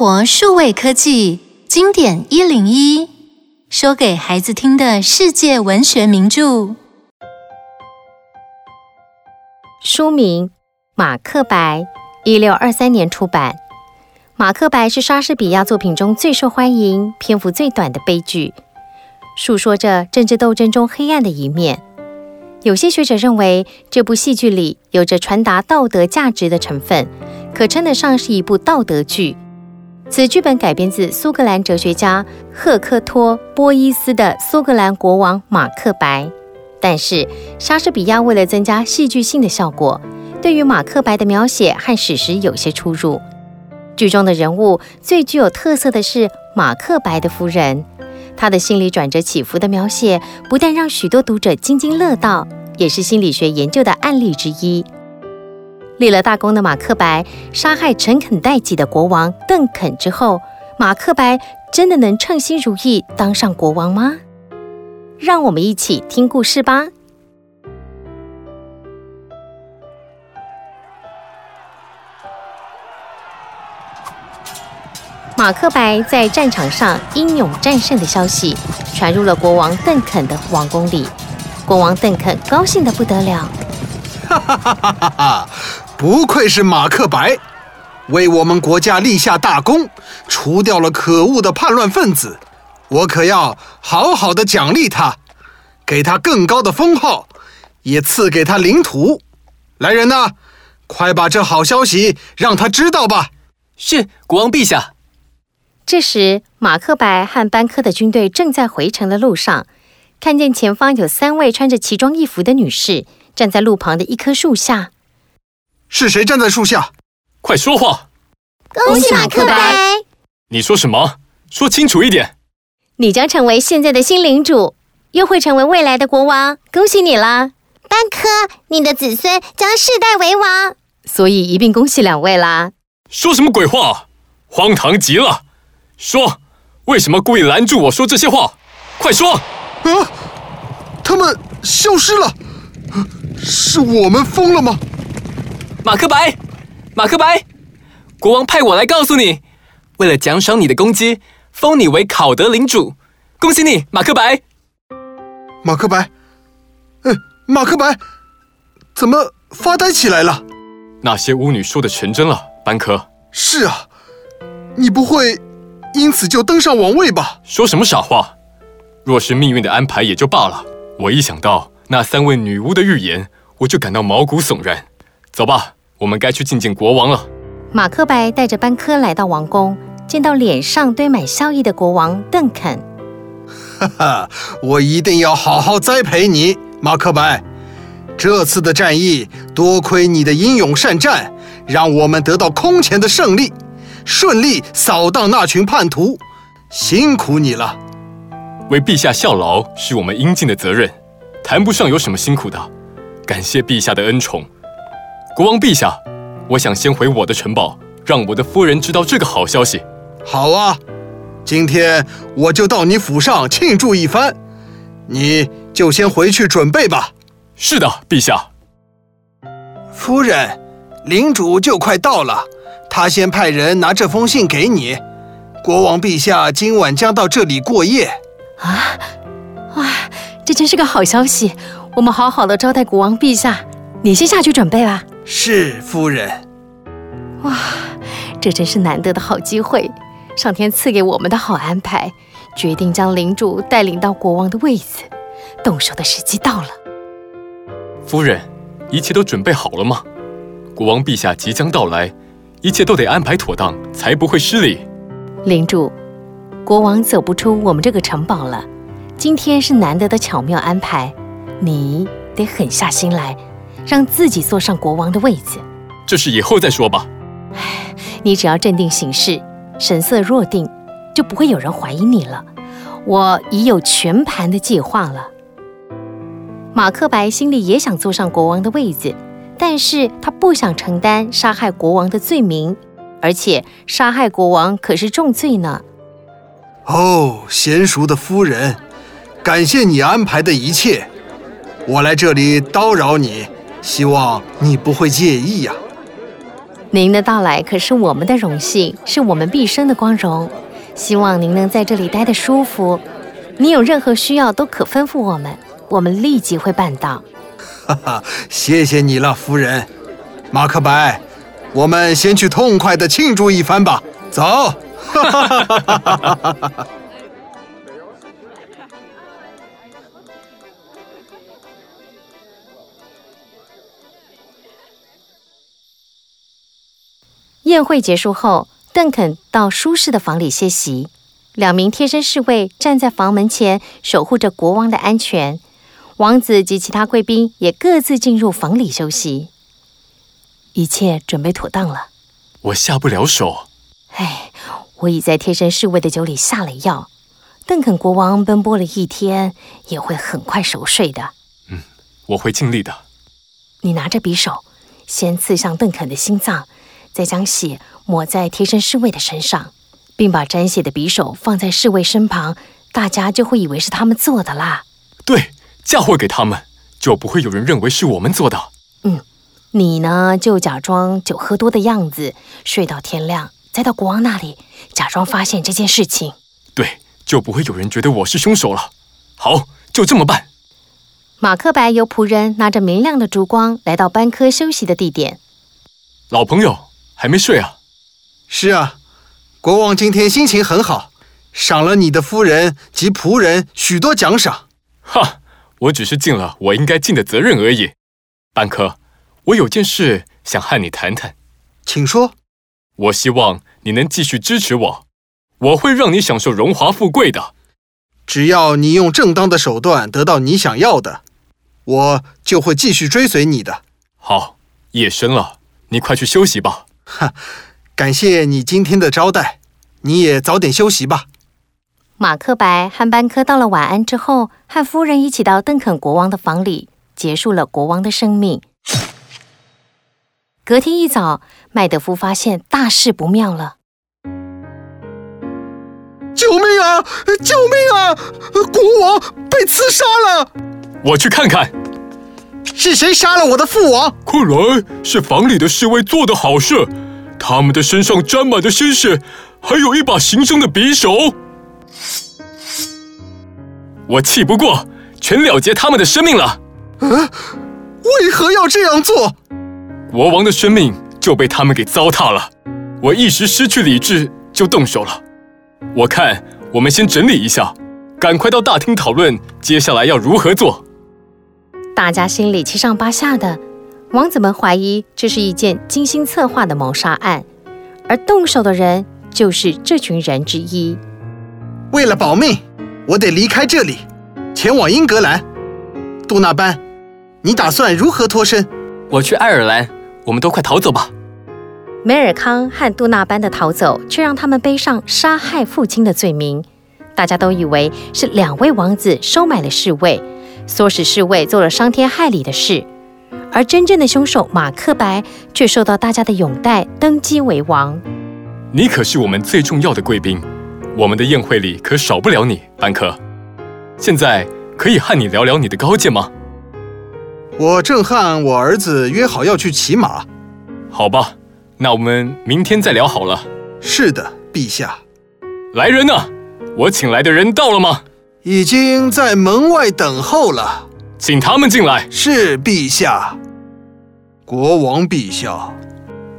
活数位科技经典101，说给孩子听的世界文学名著。书名马克白，1623年出版。马克白是莎士比亚作品中最受欢迎、篇幅最短的悲剧，述说着政治斗争中黑暗的一面。有些学者认为，这部戏剧里有着传达道德价值的成分，可称得上是一部道德剧。此剧本改编自苏格兰哲学家赫克托·波伊斯的《苏格兰国王马克白》。但是，莎士比亚为了增加戏剧性的效果，对于马克白的描写和史实有些出入。剧中的人物最具有特色的是马克白的夫人，她的心理转折起伏的描写不但让许多读者津津乐道，也是心理学研究的案例之一。立了大功的马克白杀害诚恳待己的国王邓肯之后，马克白真的能称心如意当上国王吗？让我们一起听故事吧。马克白在战场上英勇战胜的消息传入了国王邓肯的王宫里，国王邓肯高兴得不得了。不愧是马克白，为我们国家立下大功，除掉了可恶的叛乱分子，我可要好好的奖励他，给他更高的封号，也赐给他领土。来人呐，快把这好消息让他知道吧。是，国王陛下。这时，马克白和班科的军队正在回城的路上，看见前方有3位穿着奇装异服的女士站在路旁的一棵树下。是谁站在树下？快说话！恭喜马克白！你说什么？说清楚一点！你将成为现在的新领主，又会成为未来的国王，恭喜你啦！班科，你的子孙将世代为王，所以一并恭喜2位啦！说什么鬼话？荒唐极了！说，为什么故意拦住我说这些话？快说！啊，他们消失了。是我们疯了吗？马克白，马克白，国王派我来告诉你，为了奖赏你的功绩，封你为考德领主。恭喜你，马克白。马克白，马克白，怎么发呆起来了？那些巫女说的全真了，班科。是啊，你不会因此就登上王位吧？说什么傻话！若是命运的安排也就罢了，我一想到那3位女巫的预言，我就感到毛骨悚然。走吧，我们该去觐见国王了。马克白带着班科来到王宫，见到脸上堆满笑意的国王邓肯。哈哈，我一定要好好栽培你，马克白。这次的战役，多亏你的英勇善战，让我们得到空前的胜利，顺利扫荡那群叛徒。辛苦你了。为陛下效劳是我们应尽的责任。谈不上有什么辛苦的，感谢陛下的恩宠。国王陛下，我想先回我的城堡，让我的夫人知道这个好消息。好啊，今天我就到你府上庆祝一番，你就先回去准备吧。是的，陛下。夫人，领主就快到了，他先派人拿这封信给你。国王陛下今晚将到这里过夜。啊，哇！这真是个好消息，我们好好的招待国王陛下。你先下去准备吧。是，夫人。哇，这真是难得的好机会，上天赐给我们的好安排，决定将领主带领到国王的位子，动手的时机到了。夫人，一切都准备好了吗？国王陛下即将到来，一切都得安排妥当，才不会失礼。领主，国王走不出我们这个城堡了。今天是难得的巧妙安排，你得狠下心来，让自己坐上国王的位子。这事以后再说吧。你只要镇定行事，神色若定，就不会有人怀疑你了。我已有全盘的计划了。马克白心里也想坐上国王的位子，但是他不想承担杀害国王的罪名，而且杀害国王可是重罪呢。哦，娴熟的夫人。感谢你安排的一切，我来这里叨扰你，希望你不会介意呀。您的到来可是我们的荣幸，是我们毕生的光荣。希望您能在这里待得舒服。您有任何需要都可吩咐我们，我们立即会办到。哈哈，谢谢你了，夫人。马克白，我们先去痛快地庆祝一番吧。走。哈哈哈哈。宴会结束后，邓肯到舒适的房里歇息。两名贴身侍卫站在房门前，守护着国王的安全。王子及其他贵宾也各自进入房里休息。一切准备妥当了。我下不了手。哎，我已在贴身侍卫的酒里下了药。邓肯国王奔波了一天，也会很快熟睡的。嗯，我会尽力的。你拿着匕首，先刺向邓肯的心脏。再将血抹在贴身侍卫的身上，并把沾血的匕首放在侍卫身旁，大家就会以为是他们做的啦。对，嫁祸给他们，就不会有人认为是我们做的。嗯，你呢，就假装酒喝多的样子，睡到天亮，再到国王那里，假装发现这件事情。对，就不会有人觉得我是凶手了。好，就这么办。马克白由仆人拿着明亮的烛光来到班科休息的地点。老朋友还没睡啊？是啊，国王今天心情很好，赏了你的夫人及仆人许多奖赏。哈，我只是尽了我应该尽的责任而已。班科，我有件事想和你谈谈。请说。我希望你能继续支持我，我会让你享受荣华富贵的。只要你用正当的手段得到你想要的，我就会继续追随你的。好，夜深了，你快去休息吧。感谢你今天的招待，你也早点休息吧。马克白和班科道了晚安之后，和夫人一起到邓肯国王的房里，结束了国王的生命。隔天一早，麦德夫发现大事不妙了。救命啊！救命啊！国王被刺杀了！我去看看。是谁杀了我的父王？看来是房里的侍卫做的好事，他们的身上沾满的鲜血，还有一把行凶的匕首。我气不过，全了结他们的生命了。为何要这样做？国王的生命就被他们给糟蹋了。我一时失去理智，就动手了。我看我们先整理一下，赶快到大厅讨论接下来要如何做。大家心里七上八下的，王子们怀疑这是一件精心策划的谋杀案，而动手的人就是这群人之一。为了保命，我得离开这里，前往英格兰。杜纳班，你打算如何脱身？我去爱尔兰，我们都快逃走吧。梅尔康和杜纳班的逃走，却让他们背上杀害父亲的罪名。大家都以为是两位王子收买了侍卫，唆使侍卫做了伤天害理的事，而真正的凶手马克白却受到大家的拥戴，登基为王。你可是我们最重要的贵宾，我们的宴会里可少不了你，班科。现在可以和你聊聊你的高见吗？我正和我儿子约好要去骑马。好吧，那我们明天再聊好了。是的，陛下。来人啊，我请来的人到了吗？已经在门外等候了，请他们进来。是，陛下。国王陛下，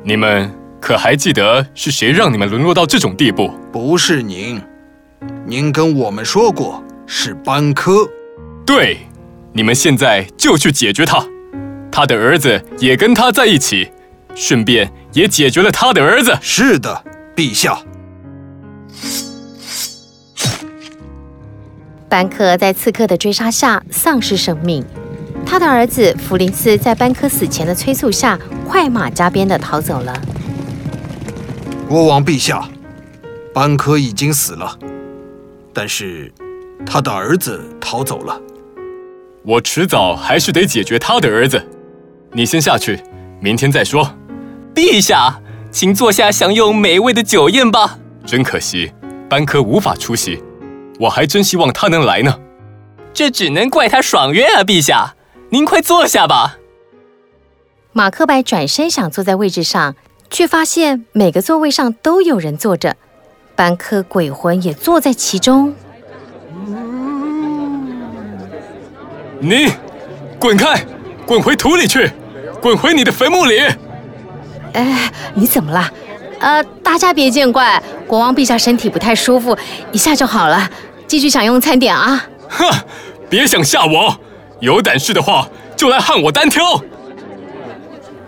你们可还记得是谁让你们沦落到这种地步？不是您，您跟我们说过是班科。对，你们现在就去解决他，他的儿子也跟他在一起，顺便也解决了他的儿子。是的，陛下。班科在刺客的追杀下丧失生命，他的儿子弗林斯在班科死前的催促下，快马加鞭地逃走了。国王陛下，班科已经死了，但是他的儿子逃走了。我迟早还是得解决他的儿子，你先下去，明天再说。陛下，请坐下享用美味的酒宴吧。真可惜，班科无法出席。我还真希望他能来呢。这只能怪他爽约啊，陛下，您快坐下吧。马克白转身想坐在位置上，却发现每个座位上都有人坐着，班克鬼魂也坐在其中。你滚开，滚回土里去，滚回你的坟墓里。哎，你怎么了？大家别见怪，国王陛下身体不太舒服，一下就好了，继续享用餐点啊。哼，别想吓我，有胆识的话就来和我单挑。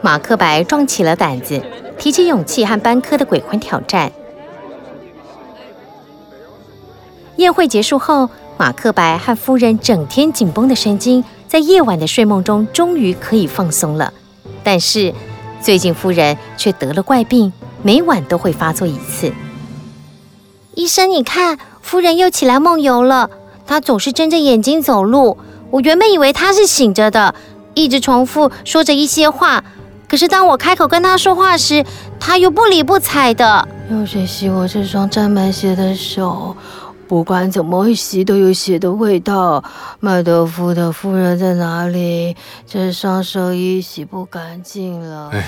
马克白壮起了胆子，提起勇气和班科的鬼魂挑战。宴会结束后，马克白和夫人整天紧绷的神经在夜晚的睡梦中终于可以放松了。但是最近夫人却得了怪病，每晚都会发作一次。医生，你看，夫人又起来梦游了，她总是睁着眼睛走路，我原本以为她是醒着的，一直重复说着一些话，可是当我开口跟她说话时，她又不理不睬的。有谁洗我这双沾满血的手？不管怎么洗都有血的味道。麦德夫的夫人在哪里？这双手已洗不干净了。哎，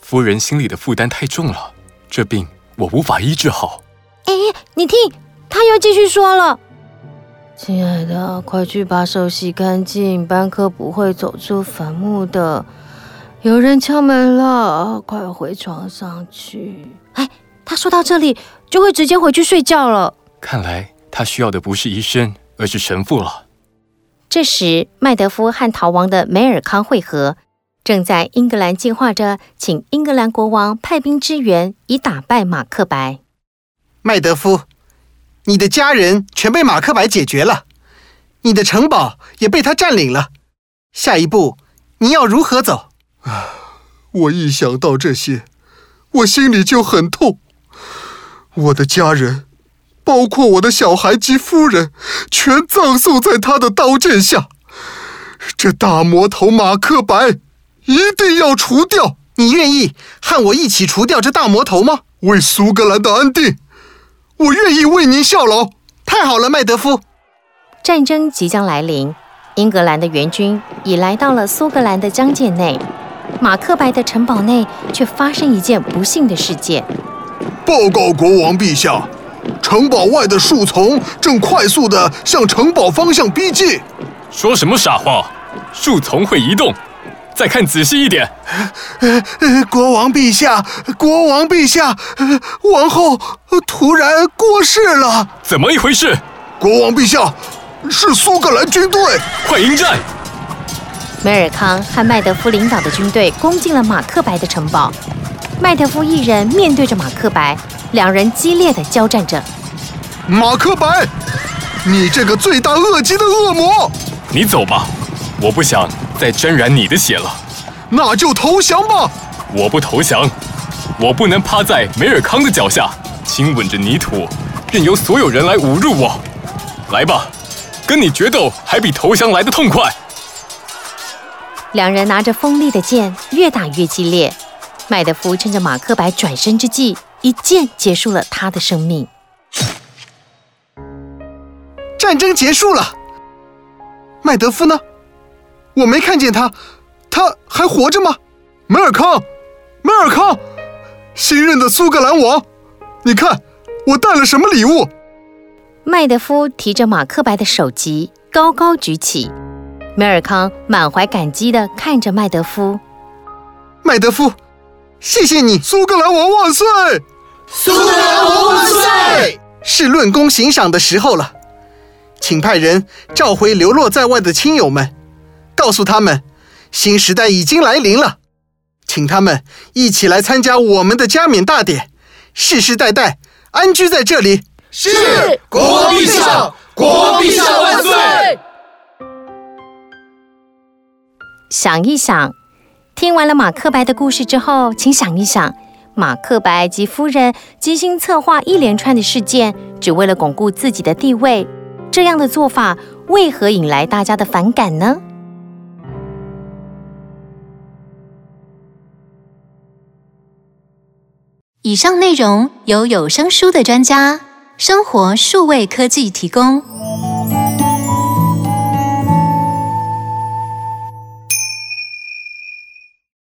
夫人心里的负担太重了，这病我无法医治好。哎，你听，他又继续说了。亲爱的，快去把手洗干净，班克不会走出坟墓的。有人敲门了，快回床上去。哎，他说到这里就会直接回去睡觉了。看来他需要的不是医生，而是神父了。这时，麦德夫和逃亡的梅尔康会合，正在英格兰计划着请英格兰国王派兵支援，以打败马克白。麦德夫，你的家人全被马克白解决了，你的城堡也被他占领了，下一步你要如何走？我一想到这些，我心里就很痛。我的家人，包括我的小孩及夫人，全葬送在他的刀剑下。这大魔头马克白一定要除掉。你愿意和我一起除掉这大魔头吗？为苏格兰的安定，我愿意为您效劳。太好了，麦德夫。战争即将来临，英格兰的援军已来到了苏格兰的疆界内。马克白的城堡内却发生一件不幸的事件。报告国王陛下，城堡外的树丛正快速地向城堡方向逼近。说什么傻话，树丛会移动，再看仔细一点。国王陛下，国王陛下，王后突然过世了。怎么一回事？国王陛下，是苏格兰军队，快迎战！梅尔康和麦德夫领导的军队攻进了马克白的城堡。麦德夫一人面对着马克白，两人激烈地交战着。马克白，你这个罪大恶极的恶魔，你走吧，我不想再沾染你的血了。那就投降吧。我不投降，我不能趴在梅尔康的脚下，亲吻着泥土，任由所有人来侮辱我。来吧，跟你决斗还比投降来得痛快。两人拿着锋利的剑，越打越激烈。麦德夫趁着马克白转身之际，一剑结束了他的生命。战争结束了。麦德夫呢？我没看见他，他还活着吗？梅尔康，梅尔康，新任的苏格兰王，你看我带了什么礼物？麦德夫提着马克白的首级高高举起，梅尔康满怀感激地看着麦德夫。麦德夫，谢谢你。苏格兰王万岁！苏格兰王万岁！是论功行赏的时候了，请派人召回流落在外的亲友们，告诉他们新时代已经来临了，请他们一起来参加我们的加冕大典，世世代代安居在这里。是，国王陛下，国王陛下万岁！想一想，听完了马克白的故事之后，请想一想，马克白及夫人精心策划一连串的事件，只为了巩固自己的地位，这样的做法为何引来大家的反感呢？以上内容由有声书的专家生活数位科技提供。